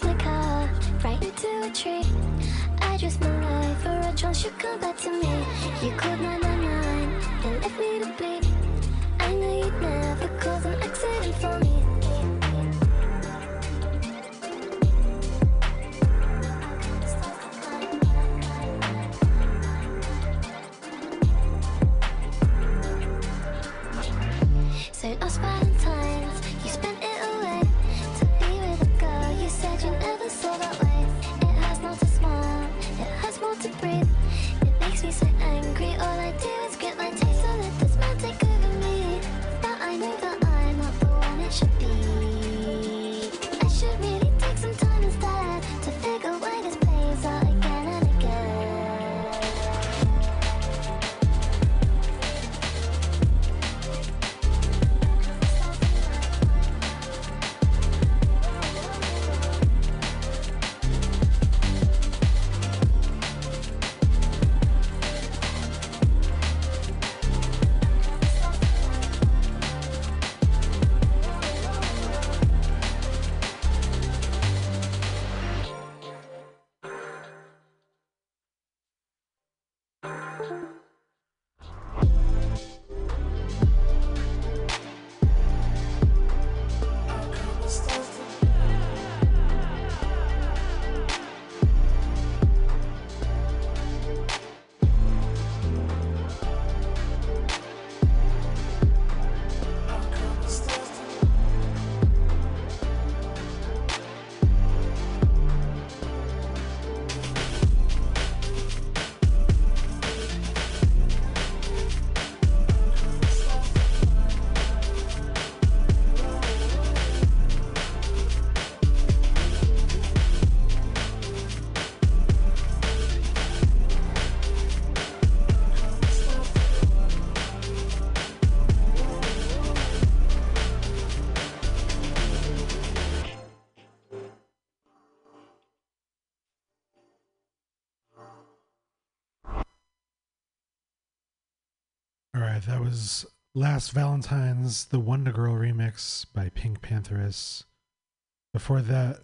push my car right into a tree. I risked my life for a chance you come back to me. You called 999 and left me to bleed. I knew you'd never cause an accident for me. So lost Valentine's, you spent it away. To be with a girl you said you never saw that way. It hurts not to smile, it hurts more to breathe. It makes me so angry, all I do is grit my teeth. So let this man take over me. Now I know that I'm not the one it should be. I should really take some time instead to figure why this plays out again and again. That was Last Valentine's, the Wonder Girl remix by Pink Pantheress. Before that,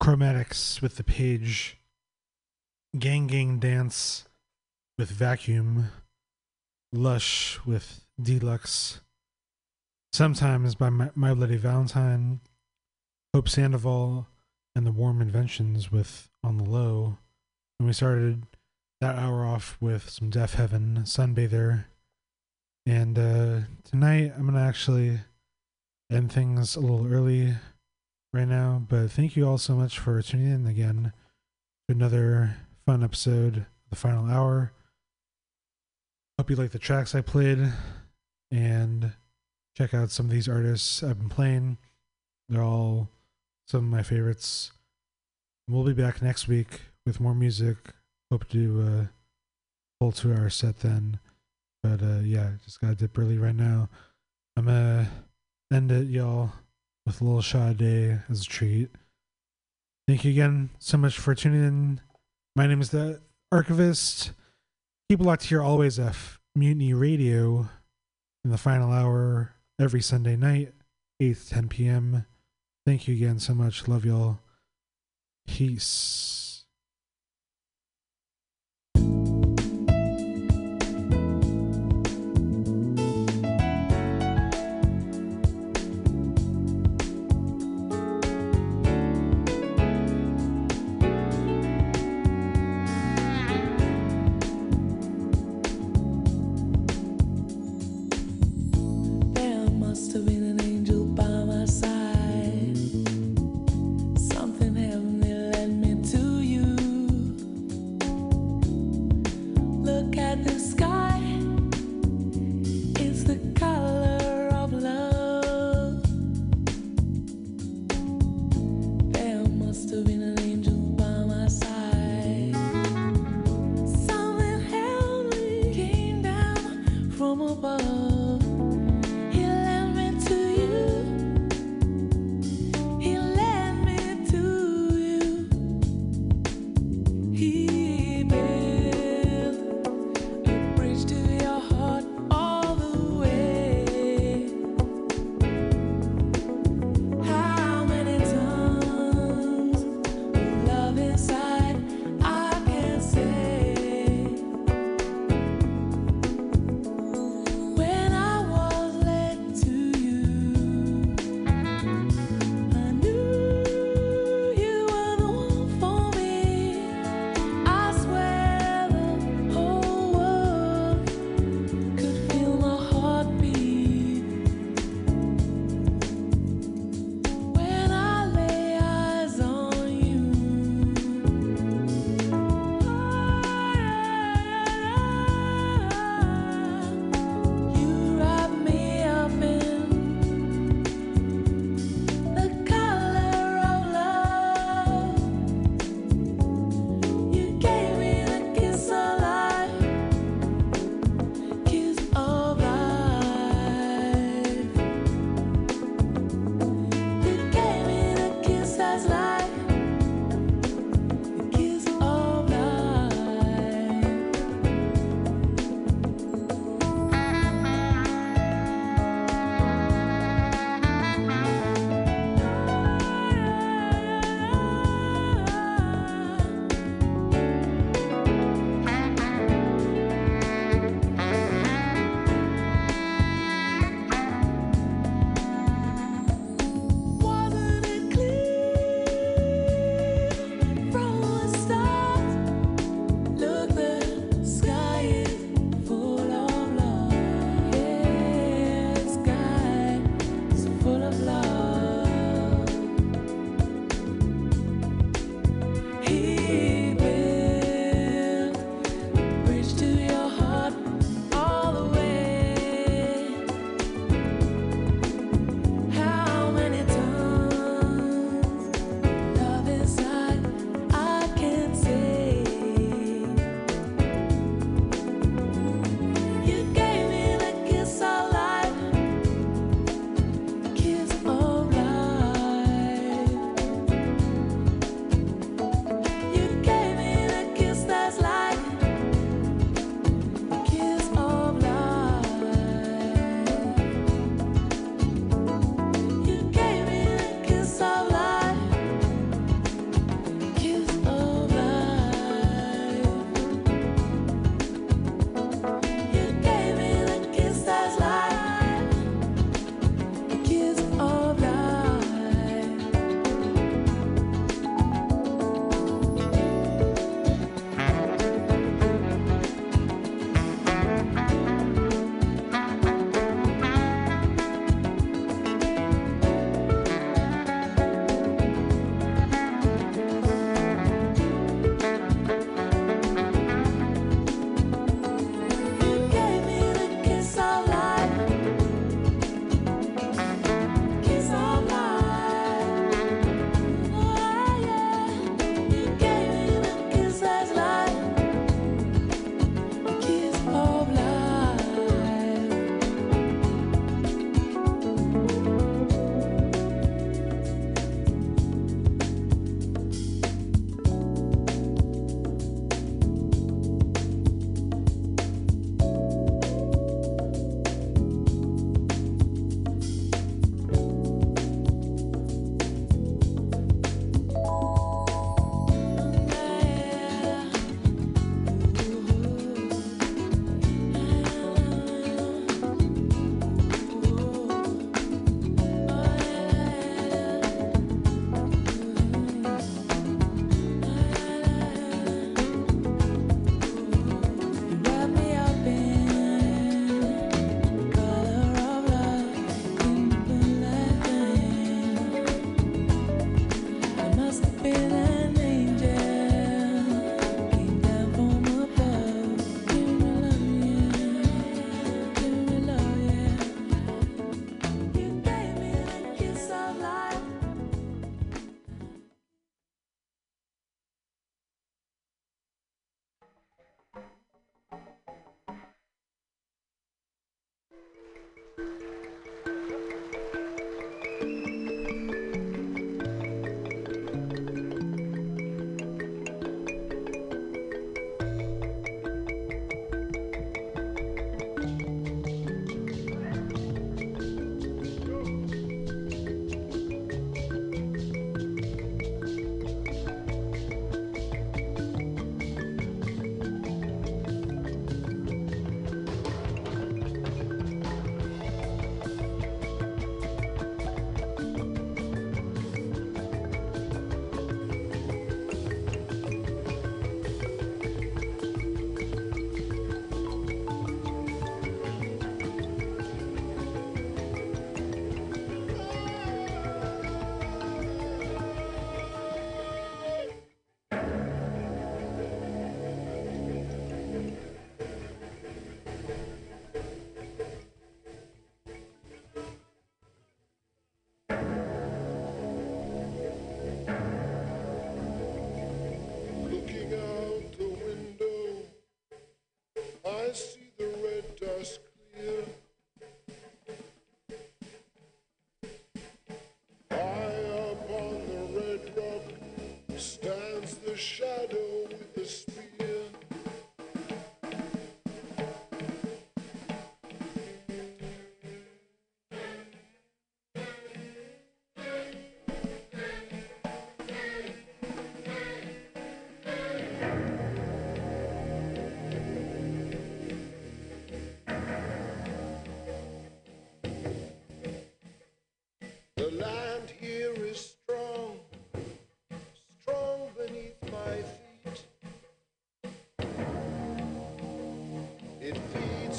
Chromatics with The Page, Gang Gang Dance with Vacuum, Lush with Deluxe, Sometimes by My Bloody Valentine, Hope Sandoval and The Warm Inventions with On the Low. And we started that hour off with some Deaf Heaven, Sunbather. And tonight I'm going to actually end things a little early right now, but thank you all so much for tuning in again to another fun episode, the final hour. Hope you like the tracks I played, and check out some of these artists I've been playing. They're all some of my favorites. We'll be back next week with more music. Hope to do a full 2-hour set then. But yeah, just gotta dip early right now. I'm gonna end it, y'all, with a little Sade as a treat. Thank you again so much for tuning in. My name is The Archivist. Keep locked here always F Mutiny Radio in the final hour every Sunday night, 8 to 10 p.m. Thank you again so much. Love y'all. Peace. To you.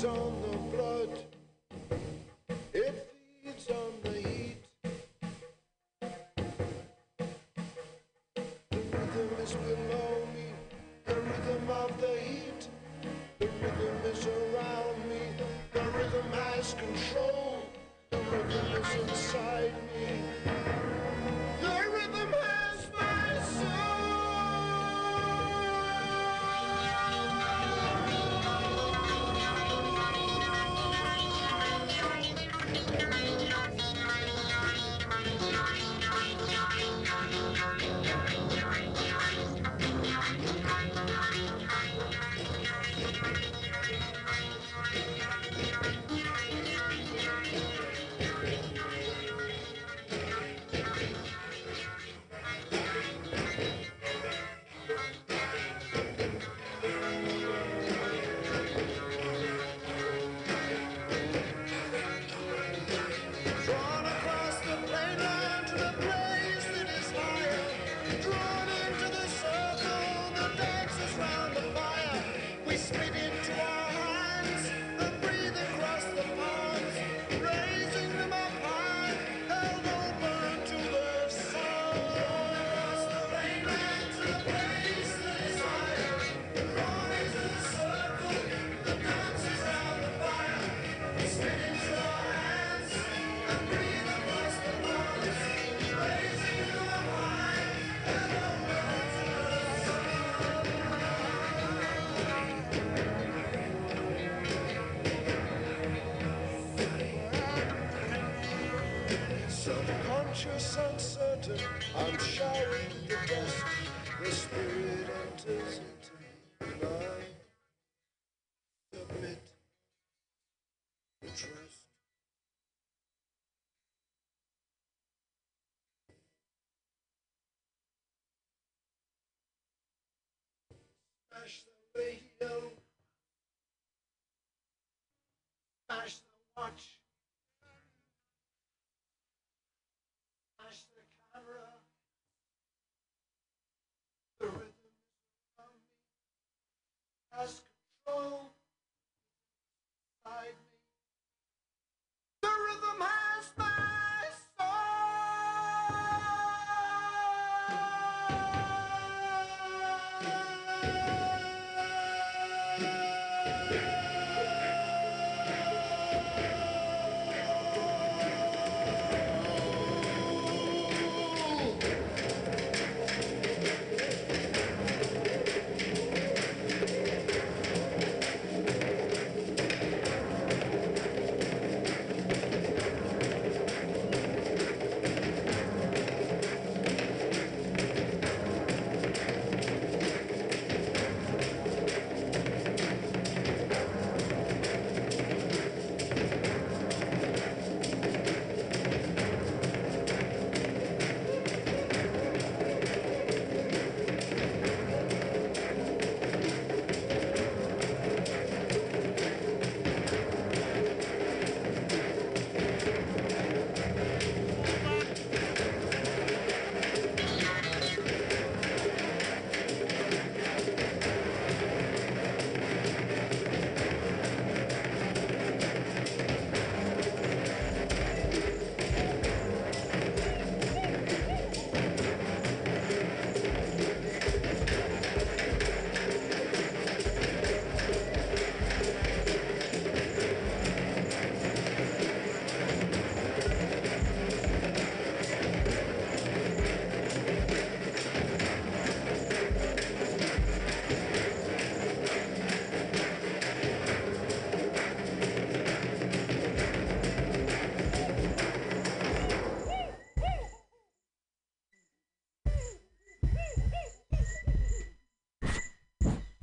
feeds on the blood. It feeds on the heat. The rhythm is below me, the rhythm of the heat. The rhythm is around me, the rhythm has control. The rhythm is inside me. The rhythm has my soul. I'm showering the dust, the spirit enters into me, and I submit the trust. Smash the radio, smash the watch. Has control inside me. The rhythm has my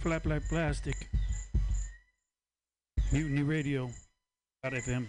Flap like plastic. Mutiny Radio. .fm.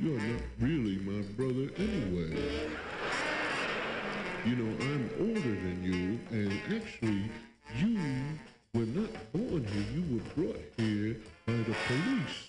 You're not really my brother anyway. You know, I'm older than you, and actually, you were not born here. You were brought here by the the police.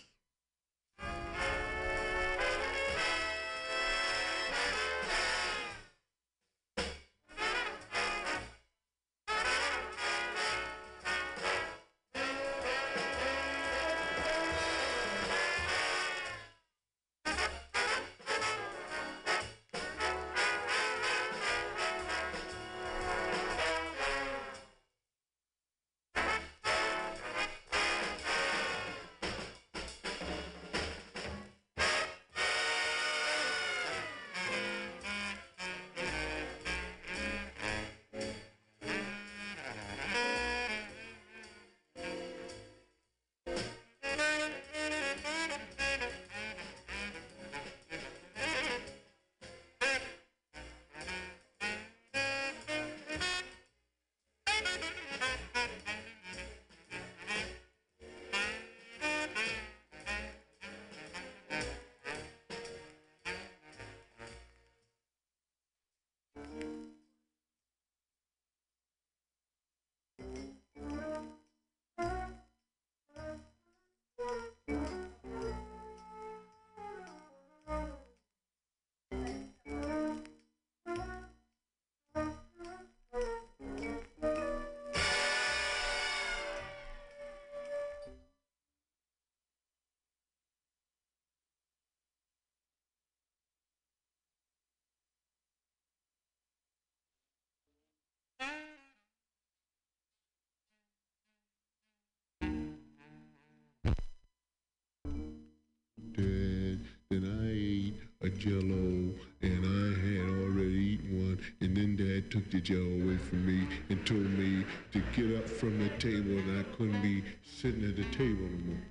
And I ate a Jell-O, and I had already eaten one, and then Dad took the Jell-O away from me and told me to get up from the table, and I couldn't be sitting at the table anymore.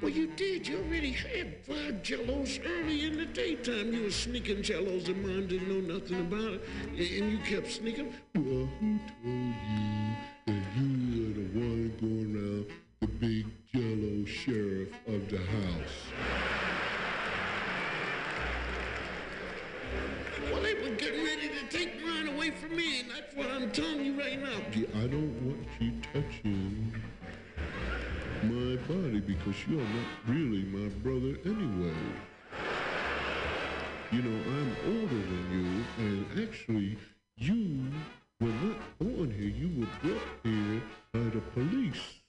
Well, you did. You already had 5 Jell-Os early in the daytime. You were sneaking Jell-Os, and Mom didn't know nothing about it, and you kept sneaking. Well, who told you that you were the one going around the big Jell-O sheriff of the house? Me, and that's what I'm telling you right now. I don't want you touching my body because you are not really my brother anyway. You know, I'm older than you, and actually, you were not born here. You were brought here by the police.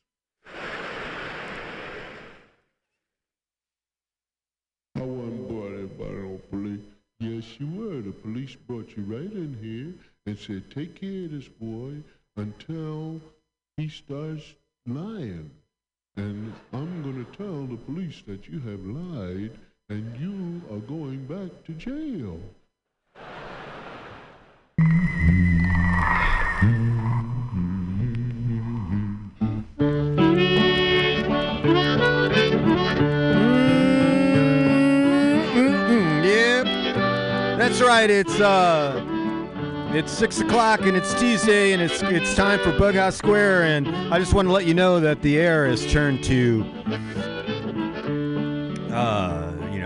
I wasn't brought here by the police. Yes, you were. The police brought you right in here and said, take care of this boy until he starts lying. And I'm going to tell the police that you have lied and you are going back to jail. That's right, it's 6 o'clock and it's Tuesday and it's time for Bughouse Square, and I just want to let you know that the air is turned to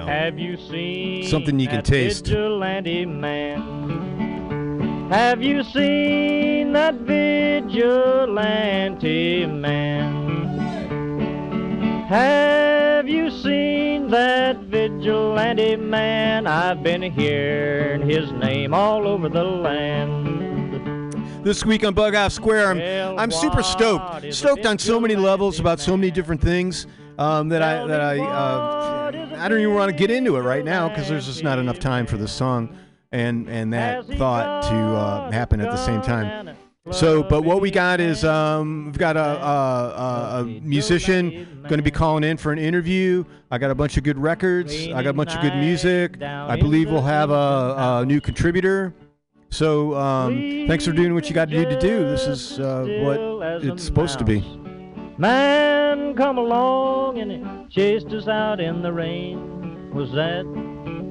have you seen something you can taste. Vigilante man? Have you seen that vigilante man? Have you seen that vigilante man? I've been hearing his name all over the land. This week on Bughouse Square, I'm super stoked. Stoked on so many levels about so many different things that I don't even want to get into it right now because there's just not enough time for this song and that thought to happen at the same time. So, but what we got is we've got a musician going to be calling in for an interview. I got a bunch of good records. I got a bunch of good music. I believe we'll have a new contributor. So, thanks for doing what you got to do. This is what it's supposed to be. Man, come along and it chased us out in the rain. Was that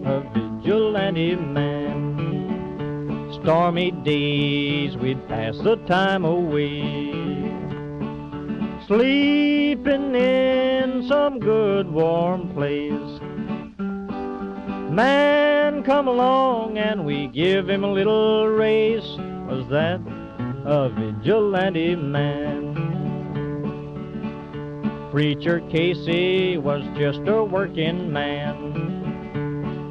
a vigilante man? Stormy days, we'd pass the time away, sleeping in some good warm place. Man, come along and we give him a little race. Was that a vigilante man? Preacher Casey was just a working man,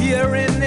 Here in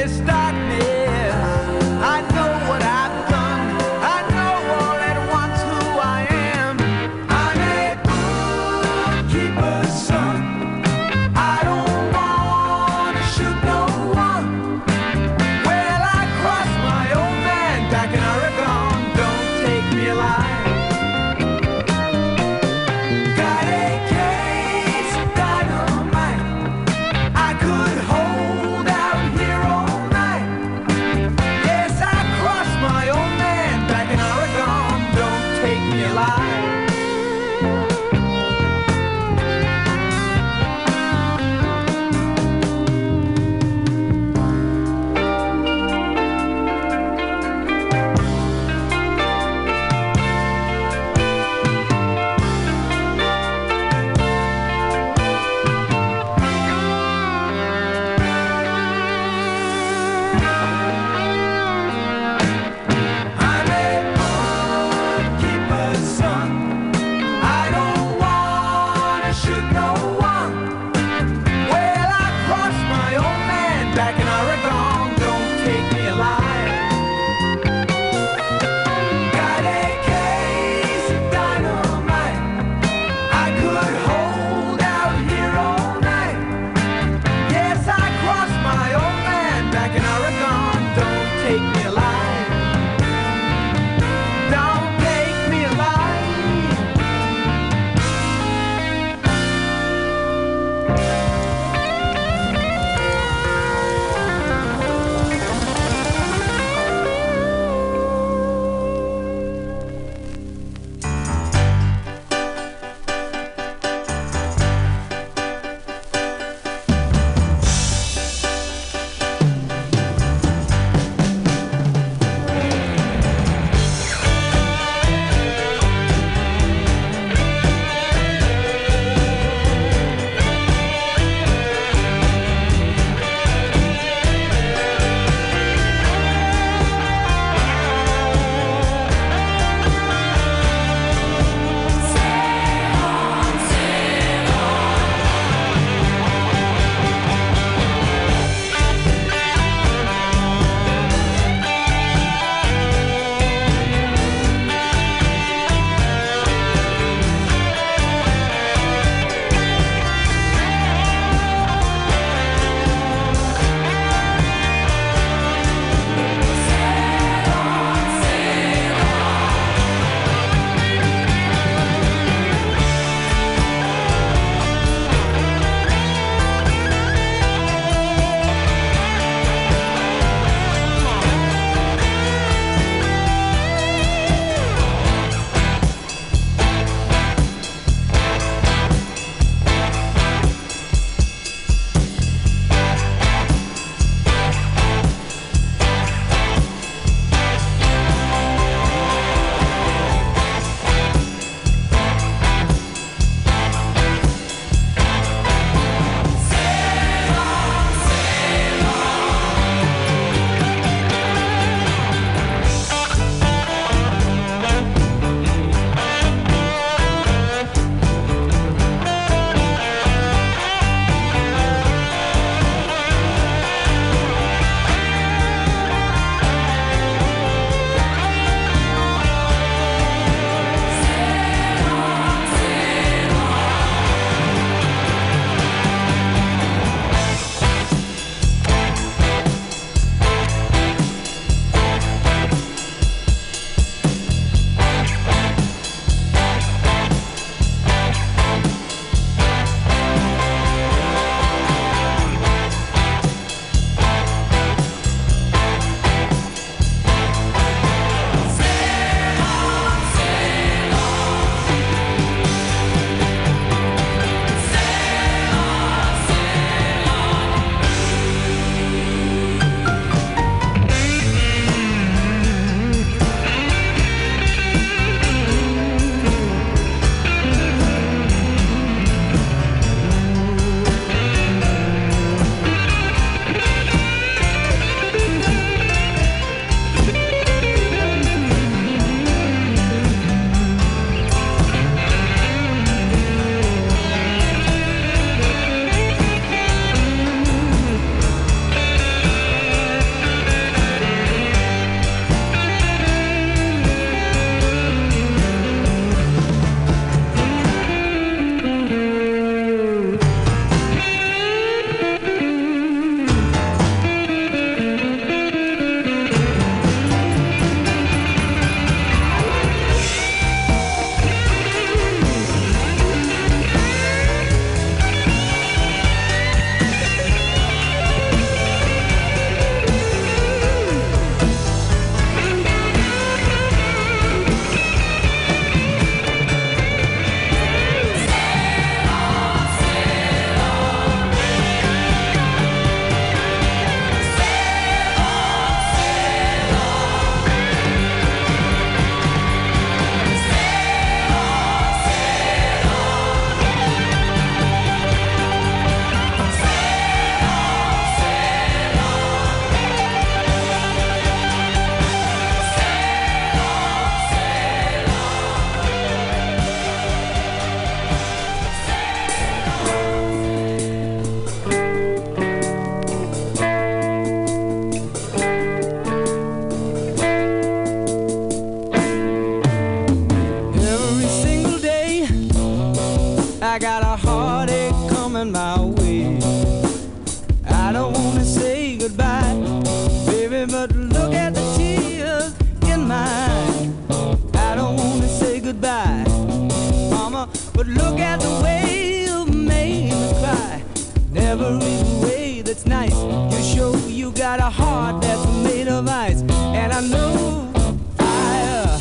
in a way that's nice. You show you got a heart that's made of ice. And I know fire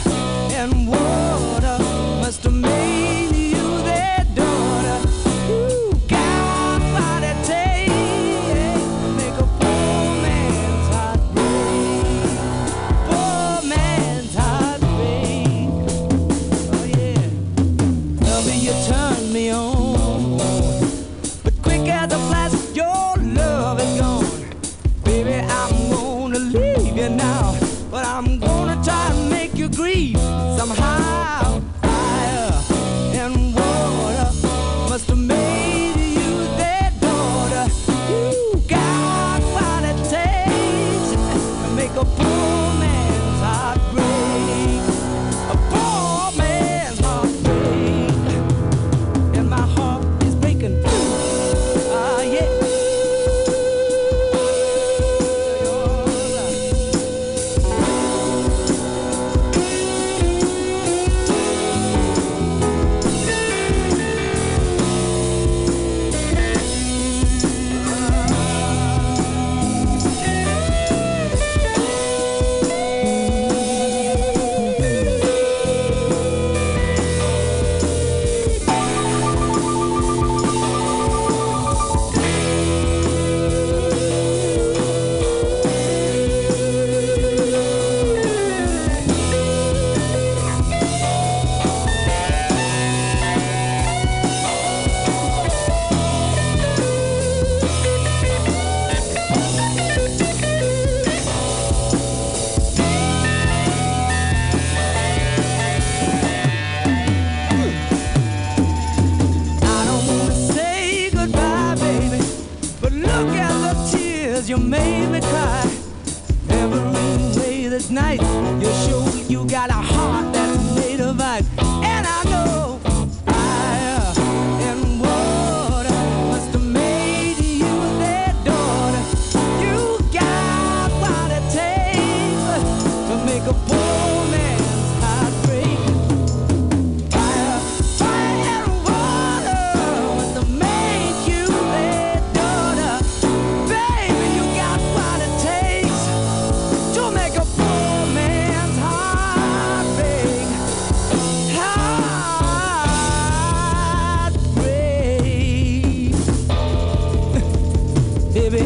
and water must have made you their daughter. Ooh, God, what it takes, make a poor man's heart break. Poor man's heart break. Oh yeah. Loving you turn me on. Somehow, fire and water must have made you their daughter. You got what it takes to make a poor man's heart break. A poor man's heart break. And my heart is breaking. Ah, you made me cry. Every way this night, you show you got a heart that's made of ice. And I know fire and water must have made you their daughter. You got what it takes to make a boy.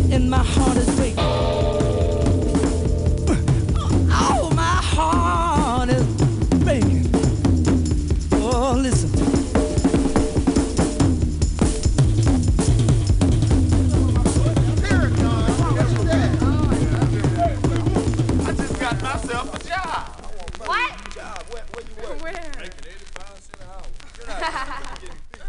And my heart is breaking. Oh, my heart is breaking. Oh, listen. I just got myself a job. What? Where you work? Where? Making $85 an hour. You're not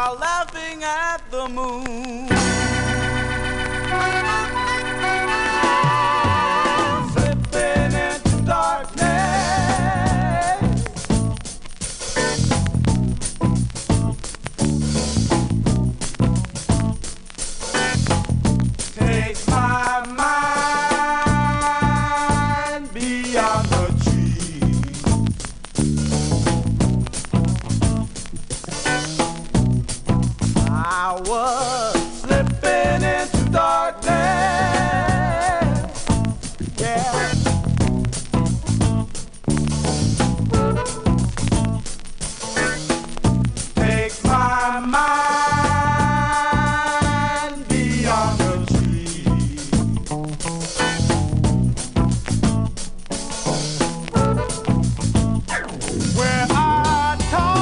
are laughing at the moon. Slipping into darkness. Take my mind. Slipping into darkness, yeah. Take my mind beyond the trees, where I talk.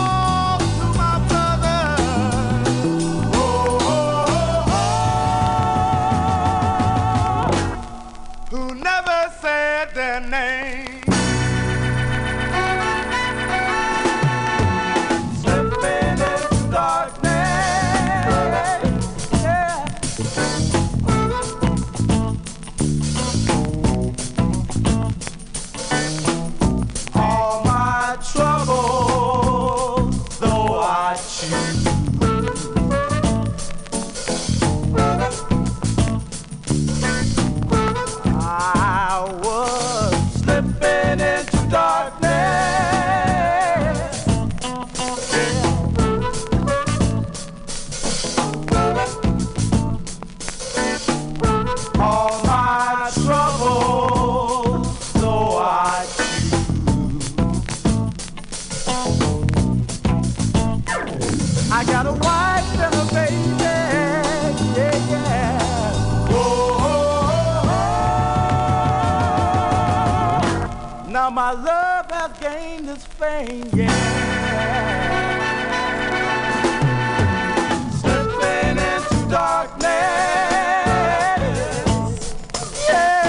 My love has gained its fame, yeah. Slipping into darkness, yeah.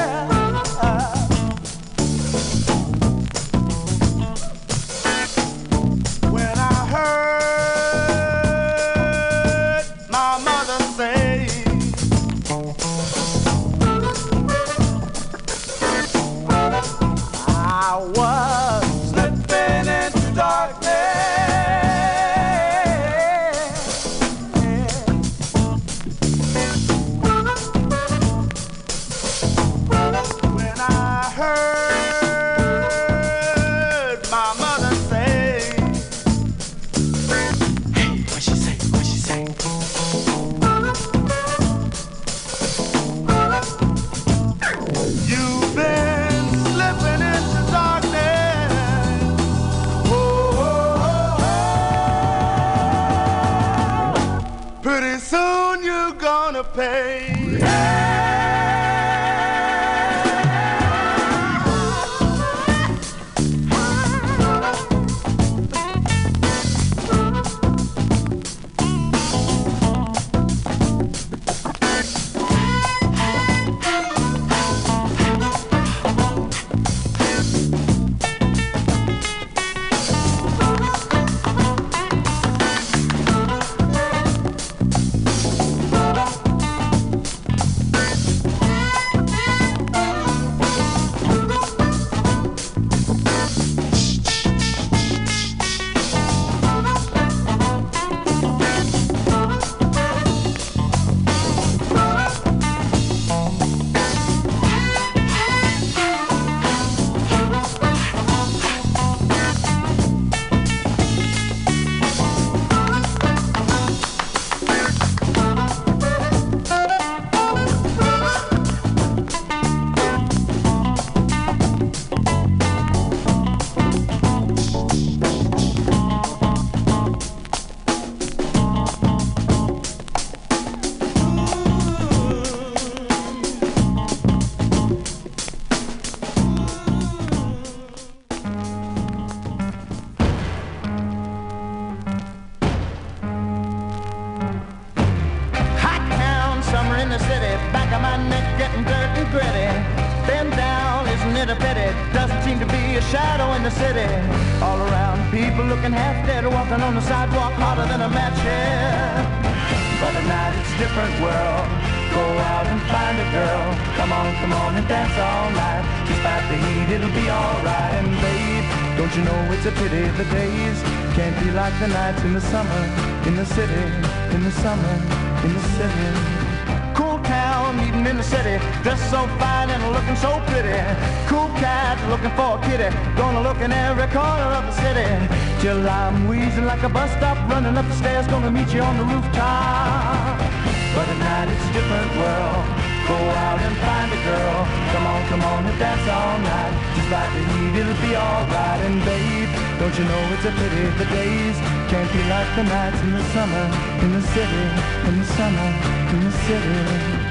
When I heard my mother say, I was slipping into darkness. When I heard my mother say, hey, what she say, what she say? You've been slipping into soon you're gonna pay. a pity. Doesn't seem to be a shadow in the city. All around, people looking half dead, walking on the sidewalk harder than a match here. But at night it's a different world. Go out and find a girl. Come on, come on and dance all night. Despite the heat, it'll be alright. And babe, don't you know it's a pity the days can't be like the nights in the summer, in the city, in the summer, in the city. Meeting in the city, dressed so fine and looking so pretty. Cool cat looking for a kitty, gonna look in every corner of the city. Till I'm wheezing like a bus stop, running up the stairs, gonna meet you on the rooftop. But at night it's a different world. Go out and find a girl. Come on, come on and dance all night. Just like the heat, it'll be alright. And babe, don't you know it's a pity the days can't be like the nights in the summer, in the city, in the summer, in the city.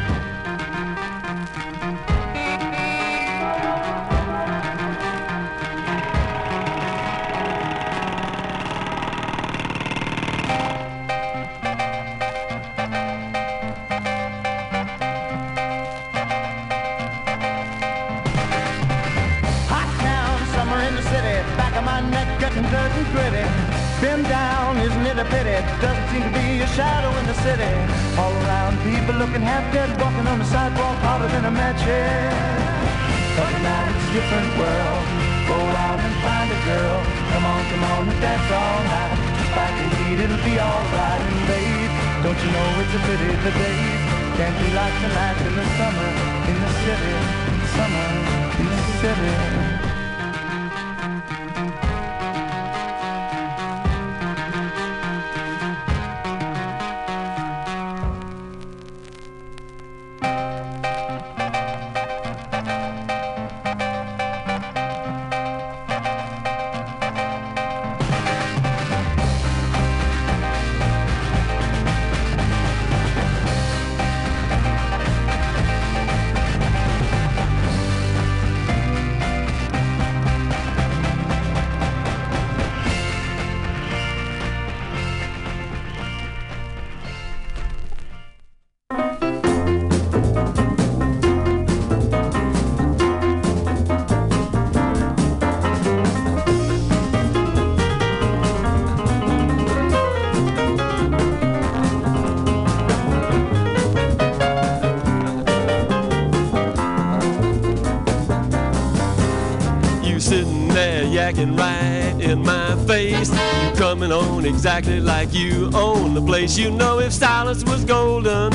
Right in my face, you coming on exactly like you own the place. You know if silence was golden,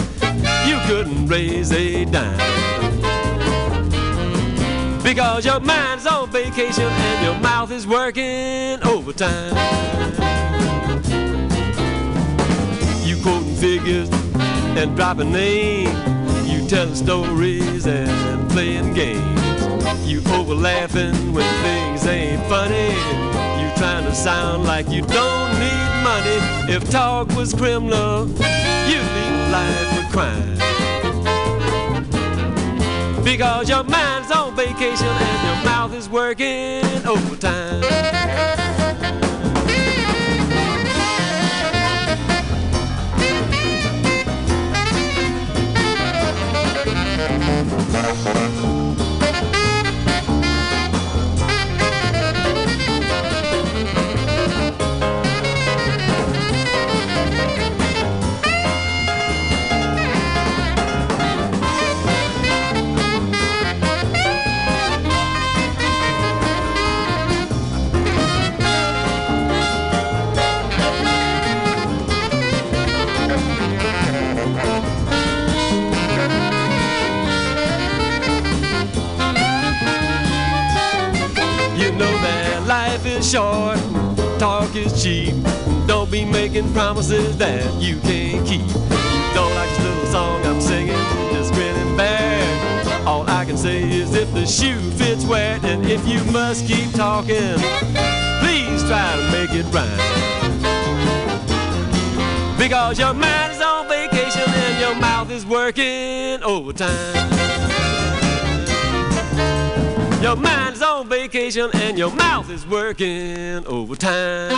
you couldn't raise a dime, because your mind's on vacation and your mouth is working overtime. You quoting figures and dropping names, you telling stories and playing games. You over laughing when things ain't funny. You trying to sound like you don't need money. If talk was criminal, you'd lead life with crime, because your mind's on vacation and your mouth is working overtime. Short, talk is cheap. Don't be making promises that you can't keep. You don't like this little song I'm singing, just grin and bear. All I can say is if the shoe fits wear it, and if you must keep talking, please try to make it rhyme, because your mind is on vacation and your mouth is working overtime. Your mind's on vacation and your mouth is working overtime.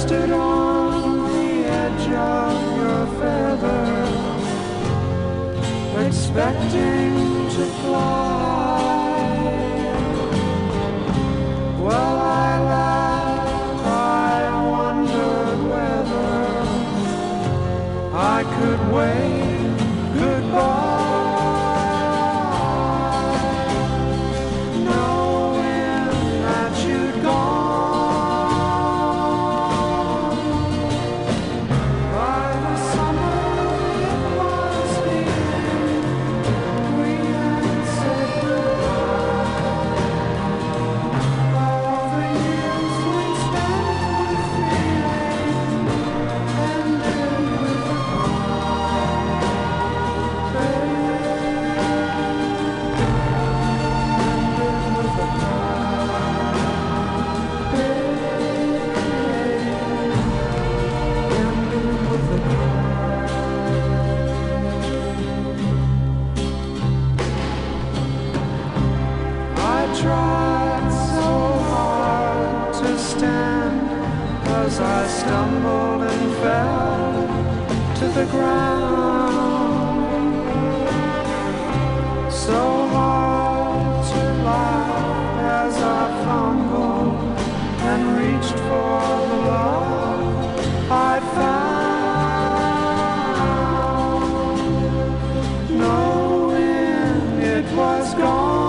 stood on the edge of your feather, expecting to fly. Well, I laughed, I wondered whether I could wave goodbye. I stumbled and fell to the ground. So hard to laugh as I fumbled and reached for the love I found, knowing it was gone.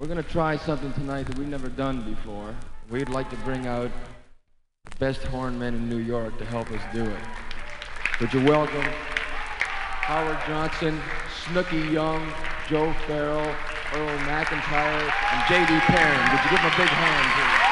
We're going to try something tonight that we've never done before. We'd like to bring out the best horn men in New York to help us do it. Would you welcome Howard Johnson, Snooky Young, Joe Farrell, Earl McIntyre, and J.D. Perrin. Would you give them a big hand, please?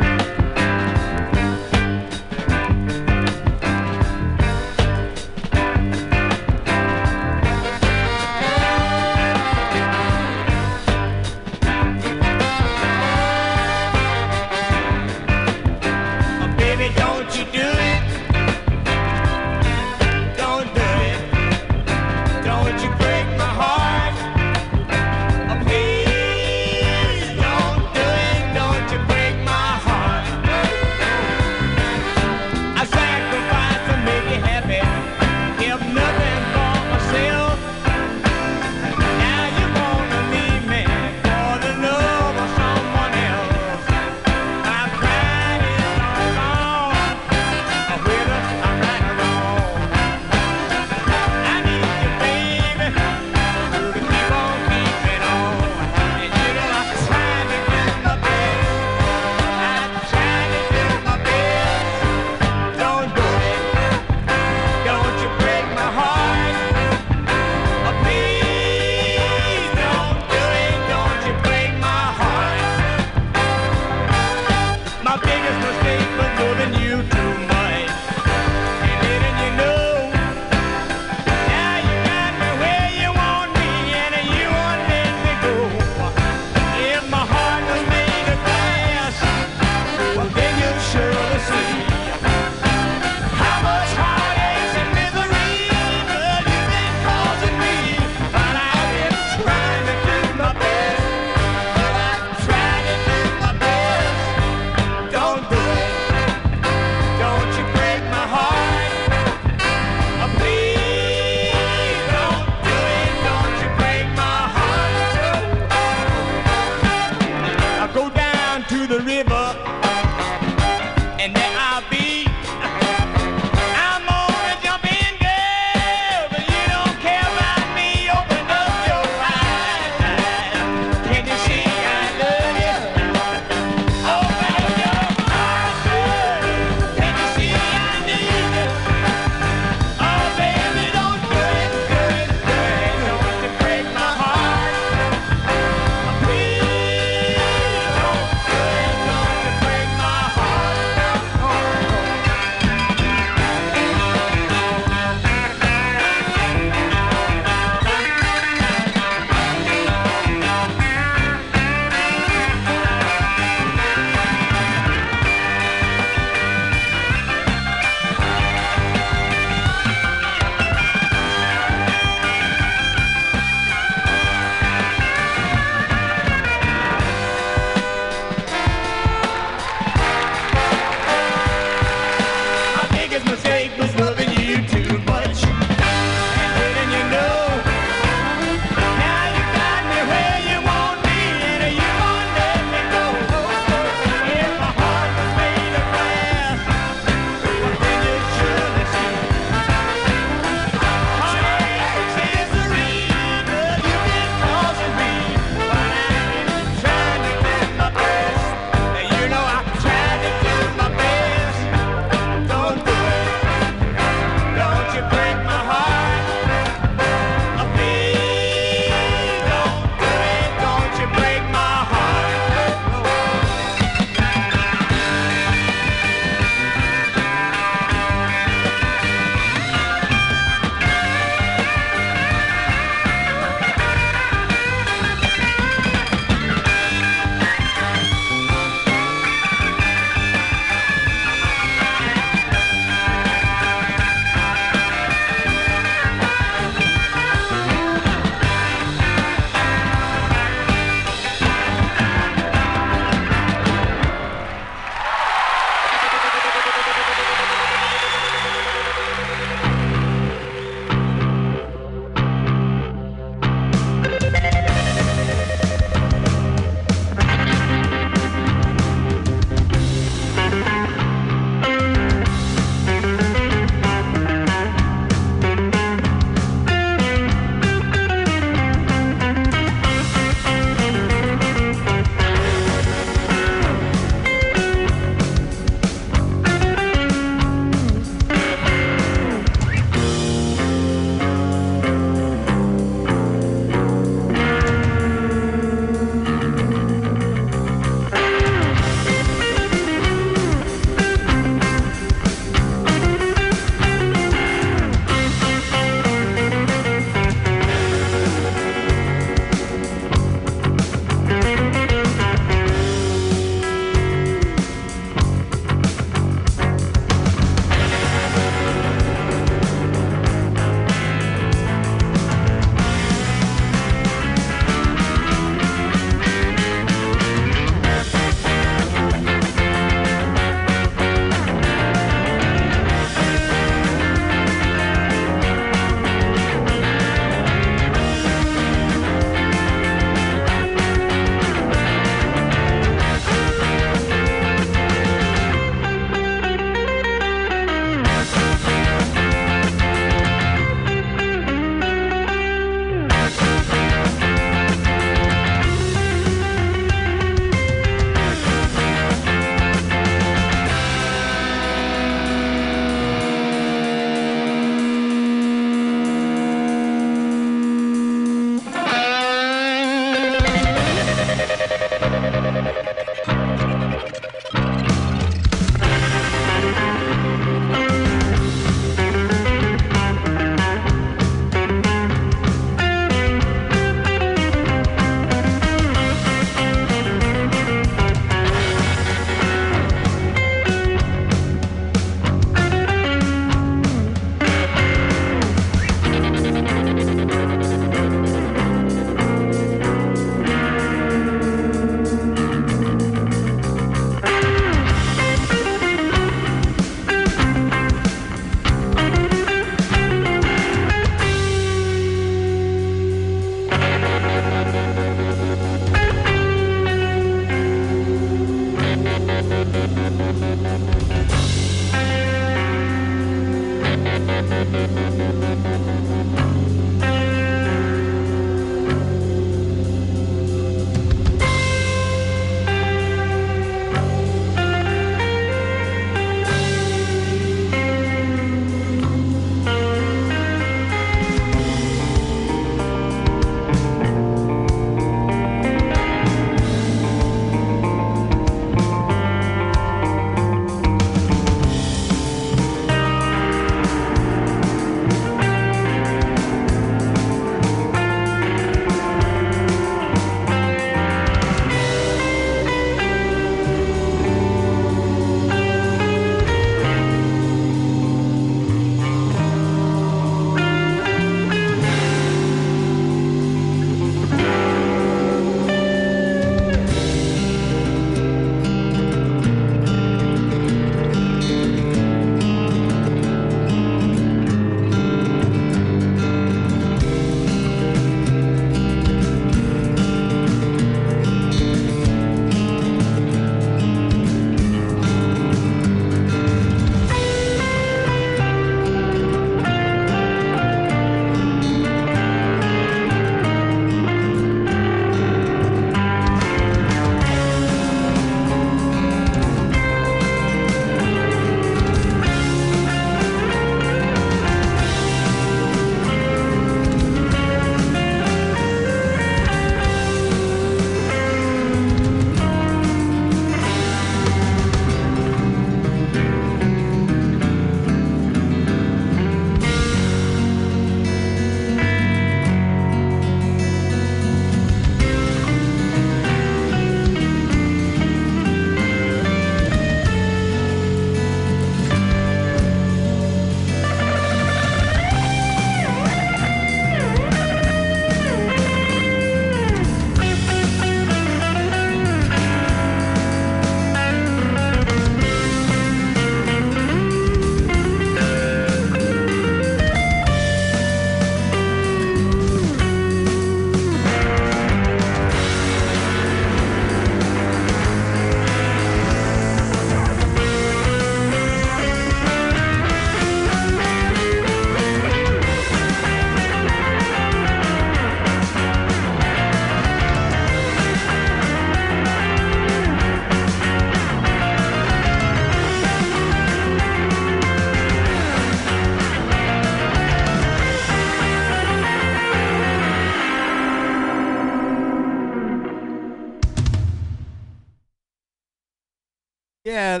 Yeah.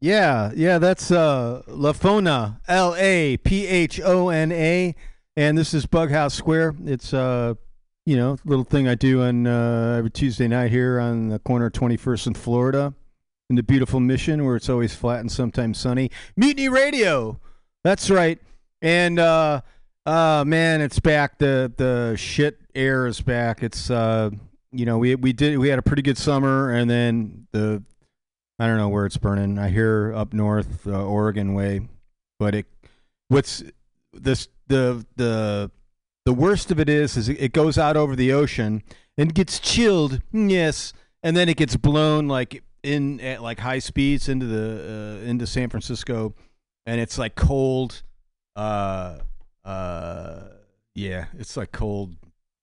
Yeah, that's Laphona, Laphona, and this is Bughouse Square. It's you know, little thing I do on every Tuesday night here on the corner of 21st and Florida in the beautiful Mission, where it's always flat and sometimes sunny. Mutiny Radio. That's right. And man, it's back. The shit air is back. It's you know, we had a pretty good summer, and then the I don't know where it's burning. I hear up north, Oregon way, but it what's this the worst of it is it goes out over the ocean and gets chilled, yes, and then it gets blown like in at like high speeds into San Francisco, and it's like cold. Yeah, it's like cold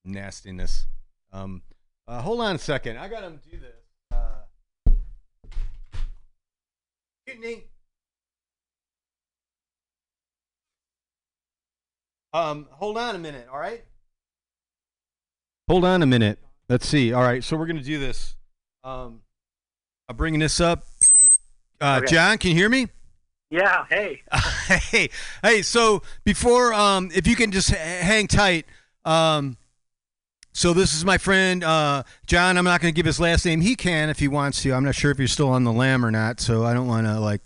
nastiness. Hold on a second. I got him do this. Hold on a minute, all right? Hold on a minute. Let's see. All right, so we're going to do this. I'm bringing this up. Okay. John, can you hear me? Yeah, hey. Hey, so before, if you can just hang tight. So this is my friend, John. I'm not going to give his last name. He can if he wants to. I'm not sure if you're still on the lam or not, so I don't want to, like,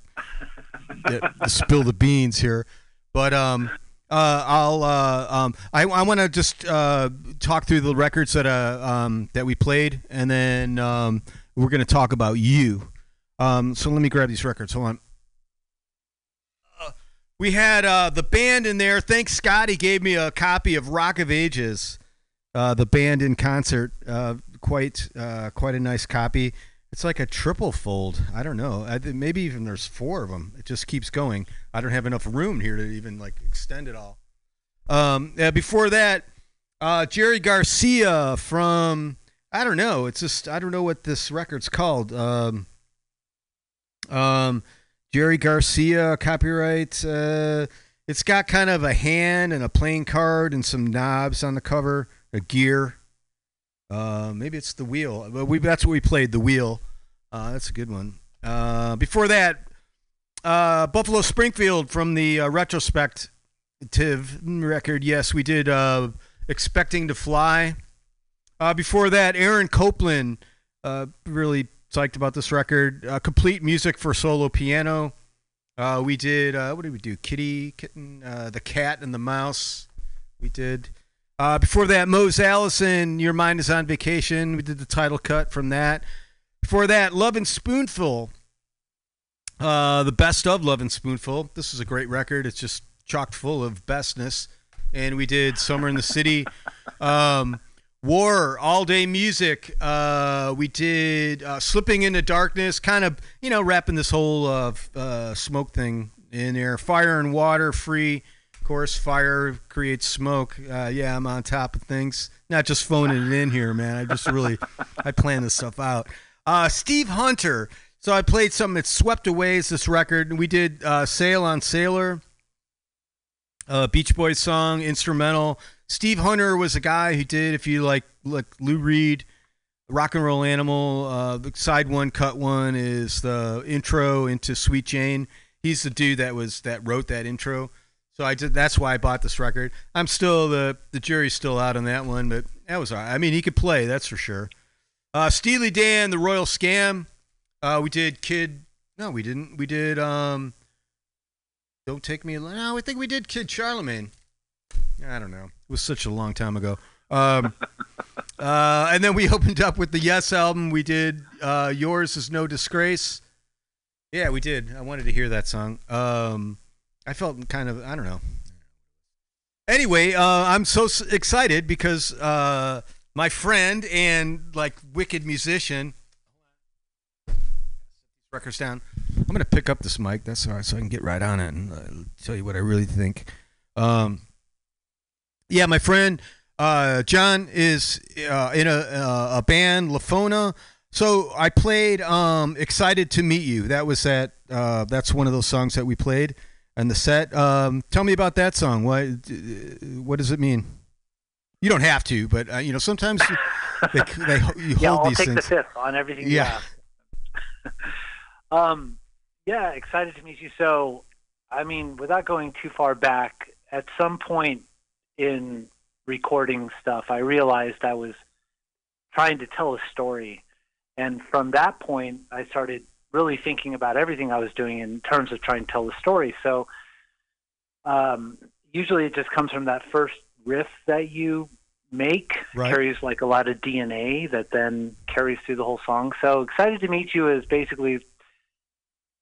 spill the beans here. But I want to just talk through the records that we played, and then we're going to talk about you. So let me grab these records. Hold on. We had the band in there. Thanks, Scott. He gave me a copy of Rock of Ages, the band in concert. Quite a nice copy. It's like a triple fold. I don't know. Maybe even there's four of them. It just keeps going. I don't have enough room here to even like extend it all. Before that, Jerry Garcia from I don't know. It's just I don't know what this record's called. Jerry Garcia, copyright. It's got kind of a hand and a playing card and some knobs on the cover, a gear. Maybe it's the wheel. But that's what we played, the wheel. That's a good one. Before that, Buffalo Springfield from the retrospective record. Yes, we did Expecting to Fly. Before that, Aaron Copeland, really psyched about this record. Complete music for solo piano. We did, what did we do? Kitty, Kitten, The Cat and the Mouse. We did. Before that, Mose Allison, Your Mind is on Vacation. We did the title cut from that. Before that, Lovin' Spoonful. The best of Lovin' Spoonful. This is a great record. It's just chock full of bestness. And we did Summer in the City. War, All Day Music. We did Slipping into Darkness, kind of, you know, wrapping this whole smoke thing in there. Fire and Water, Free. Of course, fire creates smoke. Yeah, I'm on top of things. Not just phoning it in here, man. I plan this stuff out. Steve Hunter. So I played something that swept away is this record. We did Sail on Sailor, Beach Boys song, instrumental. Steve Hunter was a guy who did, if you like Lou Reed, Rock and Roll Animal. The side one, cut one is the intro into Sweet Jane. He's the dude that wrote that intro. So that's why I bought this record. I'm still the jury's still out on that one, but that was all right. I mean, he could play, that's for sure. Steely Dan, The Royal Scam. We did Kid. No, we didn't. We did Don't Take Me. No, I think we did Kid Charlemagne. I don't know. It was such a long time ago. And then we opened up with the Yes album. We did Yours is No Disgrace. Yeah, we did. I wanted to hear that song. I felt kind of, I don't know. Anyway, I'm so excited because my friend and like wicked musician. Records down. I'm going to pick up this mic. That's all right. So I can get right on it and tell you what I really think. Yeah, my friend John is in a band, Laphona. So I played "Excited to Meet You." That was that. That's one of those songs that we played in the set. Tell me about that song. What does it mean? You don't have to, but you know sometimes you hold these things. Yeah, I'll take the fifth on everything. Yeah. Yeah, excited to meet you. So, I mean, without going too far back, at some point in recording stuff, I realized I was trying to tell a story. And from that point, I started really thinking about everything I was doing in terms of trying to tell a story. So usually it just comes from that first riff that you make. Right. Carries like a lot of DNA that then carries through the whole song. So excited to meet you is basically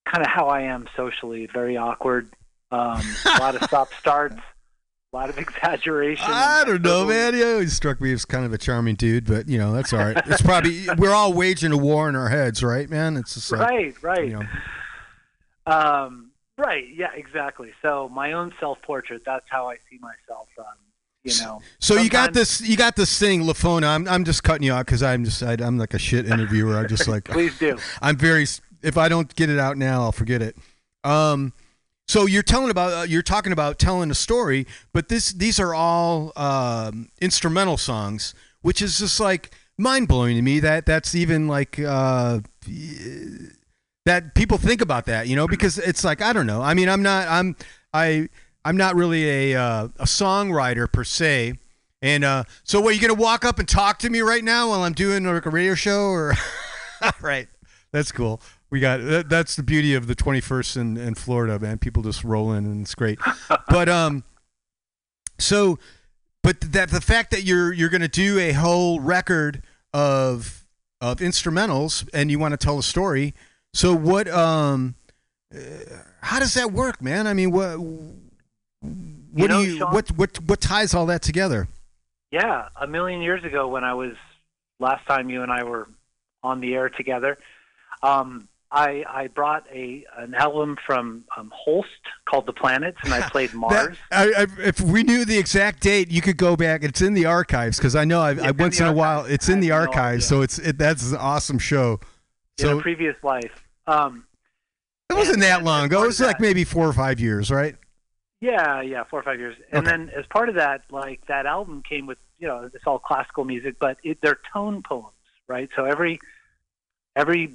kind of how I am socially, very awkward. A lot of stop starts, a lot of exaggeration. I don't know, man. He always struck me as kind of a charming dude, but you know, that's all right. It's probably, we're all waging a war in our heads, right, man? It's just like, right. You know. Right. Yeah, exactly. So my own self-portrait, that's how I see myself. You know, so you got this thing, Laphona. I'm just cutting you out because I'm like a shit interviewer. I'm just like please do. I'm very, if I don't get it out now, I'll forget it. So you're talking about telling a story, but these are all instrumental songs, which is just like mind blowing to me. That's even like that people think about that, you know, because it's like, I don't know. I mean, I'm not really a songwriter per se. And so what, are you going to walk up and talk to me right now while I'm doing like a radio show or right. That's cool. We got that's the beauty of the 21st in Florida, man. People just roll in and it's great. But but that the fact that you're going to do a whole record of instrumentals and you want to tell a story. So what how does that work, man? I mean, what ties all that together? Yeah, a million years ago when I was last time you and I were on the air together, I brought an album from Holst called The Planets, and I played Mars. If we knew the exact date, you could go back. It's in the archives because I know once in a while it's in the archives. So that's an awesome show. So, in a previous life. It wasn't that long ago. It was like maybe 4 or 5 years, right? Yeah, 4 or 5 years. And then as part of that, like that album came with, you know, it's all classical music, but they're tone poems, right? So every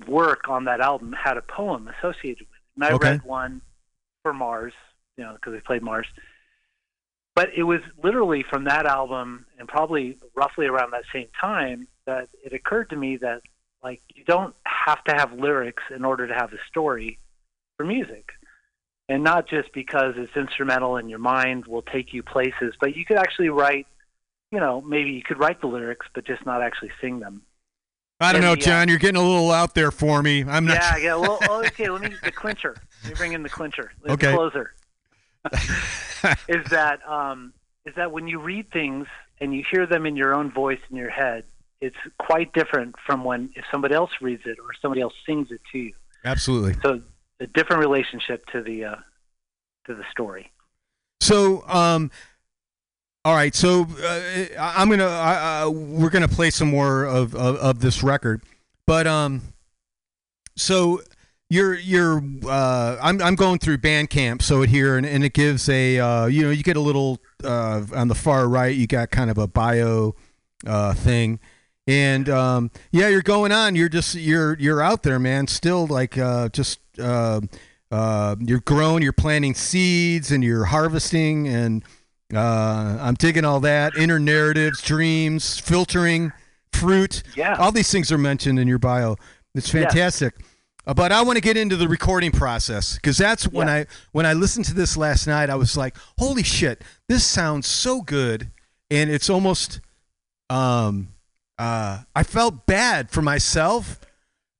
work on that album had a poem associated with it. And I read one for Mars, you know, because we played Mars. But it was literally from that album and probably roughly around that same time that it occurred to me that, like, you don't have to have lyrics in order to have a story for music. And not just because it's instrumental and your mind will take you places, but you could actually write, you know, maybe you could write the lyrics, but just not actually sing them. I don't know, John, you're getting a little out there for me. I'm not. Yeah. Well, okay, let me use the clincher. Let me bring in the clincher. The closer. is that when you read things and you hear them in your own voice in your head, it's quite different from if somebody else reads it or somebody else sings it to you. Absolutely. So a different relationship to the story. So, all right. So we're gonna play some more of this record, but so I'm going through Bandcamp, so here and it gives a you know, you get a little on the far right, you got kind of a bio thing. And you're going on. You're just you're out there, man. Still like you're growing. You're planting seeds and you're harvesting. And I'm digging all that inner narratives, dreams, filtering, fruit. Yeah, all these things are mentioned in your bio. It's fantastic. Yeah. But I want to get into the recording process because that's when I listened to this last night, I was like, holy shit, this sounds so good, and it's almost I felt bad for myself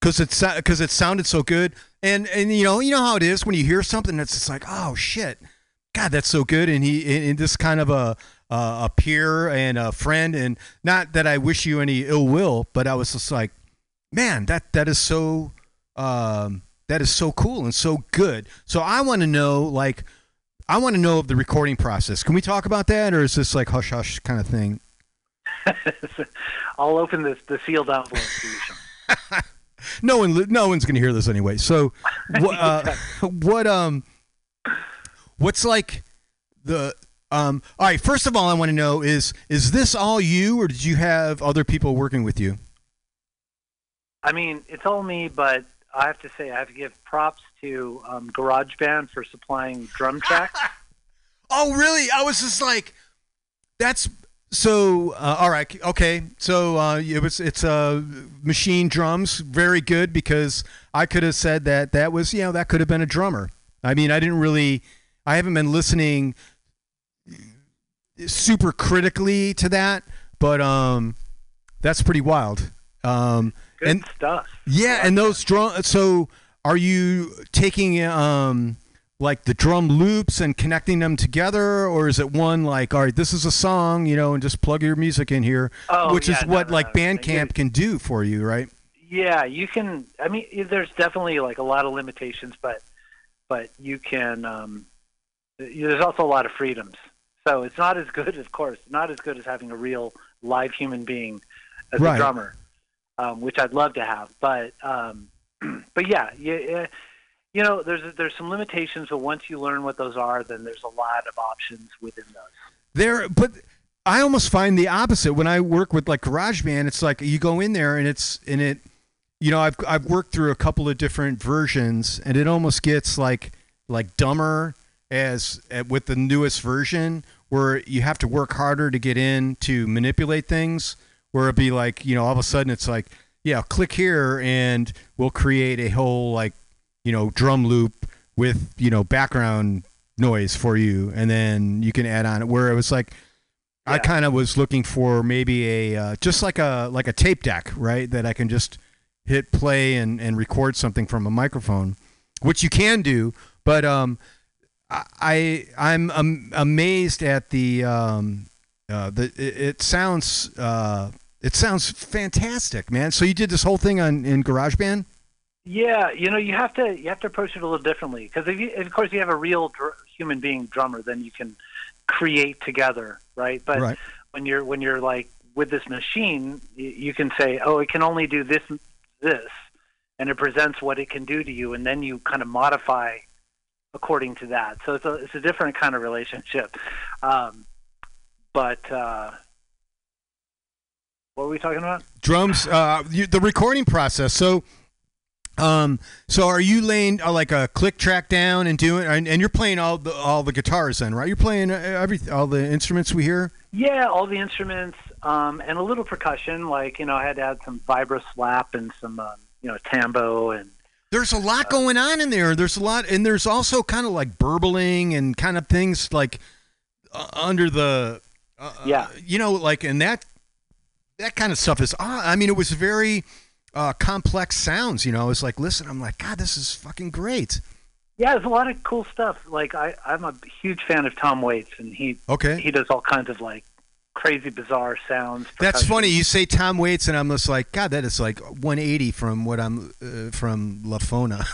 because it sounded so good, and you know how it is when you hear something that's just like, oh shit, God, that's so good, and this kind of a peer and a friend, and not that I wish you any ill will, but I was just like, man, that is so cool and so good. So I want to know of the recording process. Can we talk about that, or is this like hush hush kind of thing? I'll open the sealed envelope to you, Sean. No one's going to hear this anyway. So, what's like the? All right. First of all, I want to know is this all you, or did you have other people working with you? I mean, it's all me, but I have to say, I have to give props to GarageBand for supplying drum tracks. Oh, really? I was just like, that's so. All right, okay. So it's machine drums, very good, because I could have said that was, you know, that could have been a drummer. I mean, I haven't been listening super critically to that, but that's pretty wild. Good and stuff. Yeah, and those drum. So, are you taking like the drum loops and connecting them together, or is it one like, all right, this is a song, you know, and just plug your music in here, Bandcamp can do for you, right? Yeah, you can. I mean, there's definitely like a lot of limitations, but you can. There's also a lot of freedoms. So it's not as good, of course, not as good as having a real live human being as a drummer, which I'd love to have. But yeah, you know, there's some limitations, but once you learn what those are, then there's a lot of options within those. But I almost find the opposite when I work with like GarageBand. It's like you go in there and it, you know, I've worked through a couple of different versions, and it almost gets like dumber as with the newest version, where you have to work harder to get in to manipulate things, where it'd be like, you know, all of a sudden it's like, yeah, click here and we'll create a whole, like, you know, drum loop with, you know, background noise for you, and then you can add on it, where it was like, yeah. I kind of was looking for maybe a just like a tape deck, right, that I can just hit play and record something from a microphone, which you can do, but I'm amazed at the it sounds fantastic, man. So you did this whole thing in GarageBand? Yeah, you know, you have to approach it a little differently, because of course you have a real human being drummer, then you can create together, right? But when you're like with this machine, you can say, oh, it can only do this, and it presents what it can do to you, and then you kind of modify according to that. So it's a different kind of relationship. What were we talking about? Drums, the recording process. So, so are you laying like a click track down and doing, and you're playing all the guitars then, right? You're playing all the instruments we hear? Yeah, all the instruments, and a little percussion. Like, you know, I had to add some vibra slap and some, you know, tambo and, there's a lot going on in there. There's a lot, and there's also kind of like burbling and kind of things like under the, you know, like, and that kind of stuff is. I mean, it was very complex sounds. You know, it's like, listen, I'm like, God, this is fucking great. Yeah, there's a lot of cool stuff. Like, I'm a huge fan of Tom Waits, and he does all kinds of like crazy, bizarre sounds. That's funny. You say Tom Waits, and I'm just like, God, that is like 180 from what I'm from Laphona,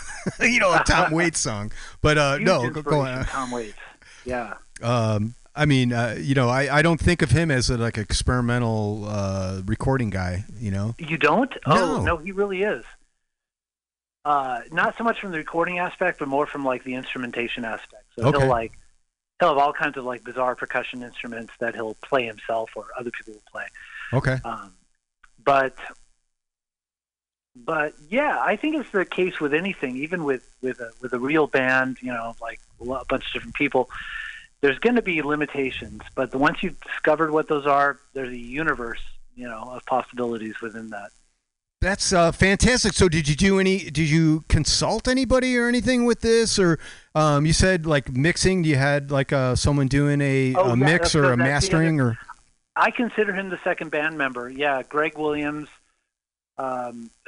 you know, a Tom Waits song. But no, go on. Tom Waits. Yeah. I mean, you know, I don't think of him as a, like, experimental recording guy. You know. You don't? Oh no, he really is. Not so much from the recording aspect, but more from like the instrumentation aspect. So he'll like. He'll have all kinds of like bizarre percussion instruments that he'll play himself or other people will play. Okay. But yeah, I think it's the case with anything, even with a real band, you know, like a bunch of different people, there's going to be limitations, but once you've discovered what those are, there's a universe, you know, of possibilities within that. That's fantastic. So did you consult anybody or anything with this? Or you said like mixing, you had like someone doing a mix or a mastering? Or I consider him the second band member. Yeah, Greg Williams,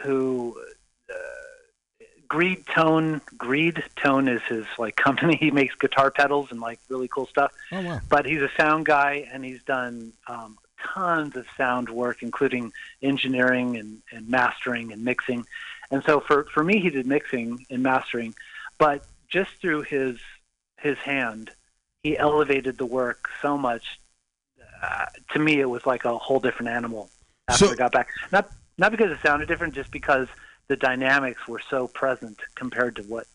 who Greed Tone is his like company. He makes guitar pedals and like really cool stuff. Oh, wow. But he's a sound guy, and he's done tons of sound work, including engineering and mastering and mixing. And so for me, he did mixing and mastering, but just through his hand, he elevated the work so much. To me, it was like a whole different animal after I got back. Not because it sounded different, just because the dynamics were so present compared to what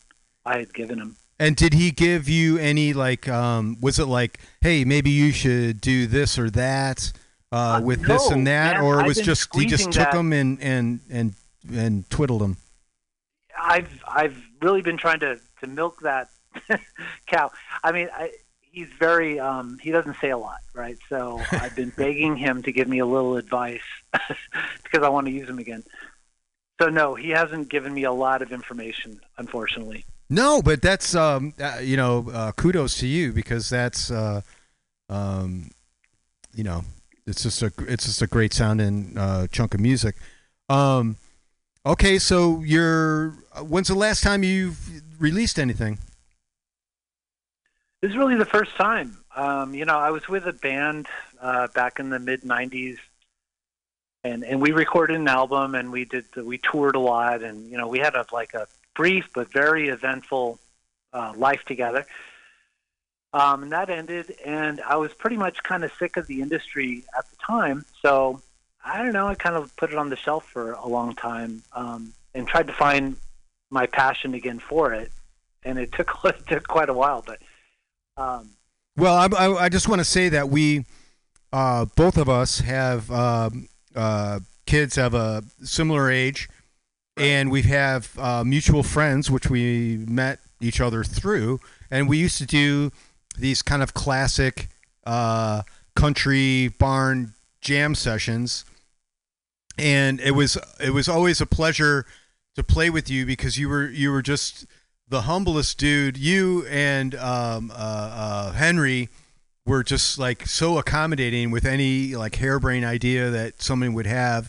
I had given him. And did he give you any, like, was it like, hey, maybe you should do this or that? With no, this and that, man, or it was just he just took them and twiddled them. I've really been trying to milk that cow. I mean, he's very he doesn't say a lot, right? So I've been begging him to give me a little advice because I want to use him again. So no, he hasn't given me a lot of information, unfortunately. No, but that's kudos to you, because that's it's just a great sounding chunk of music. Okay, so when's the last time you've released anything? This is really the first time. I was with a band back in the mid '90s, and we recorded an album, and we toured a lot, and we had a brief but very eventful life together. And that ended, and I was pretty much kind of sick of the industry at the time, so I don't know, I kind of put it on the shelf for a long time, and tried to find my passion again for it, and it took quite a while. But I just want to say that we both of us have kids of a similar age, right? And we have mutual friends which we met each other through, and we used to do these kind of classic country barn jam sessions, and it was always a pleasure to play with you, because you were just the humblest dude. You and Henry were just so accommodating with any harebrained idea that someone would have,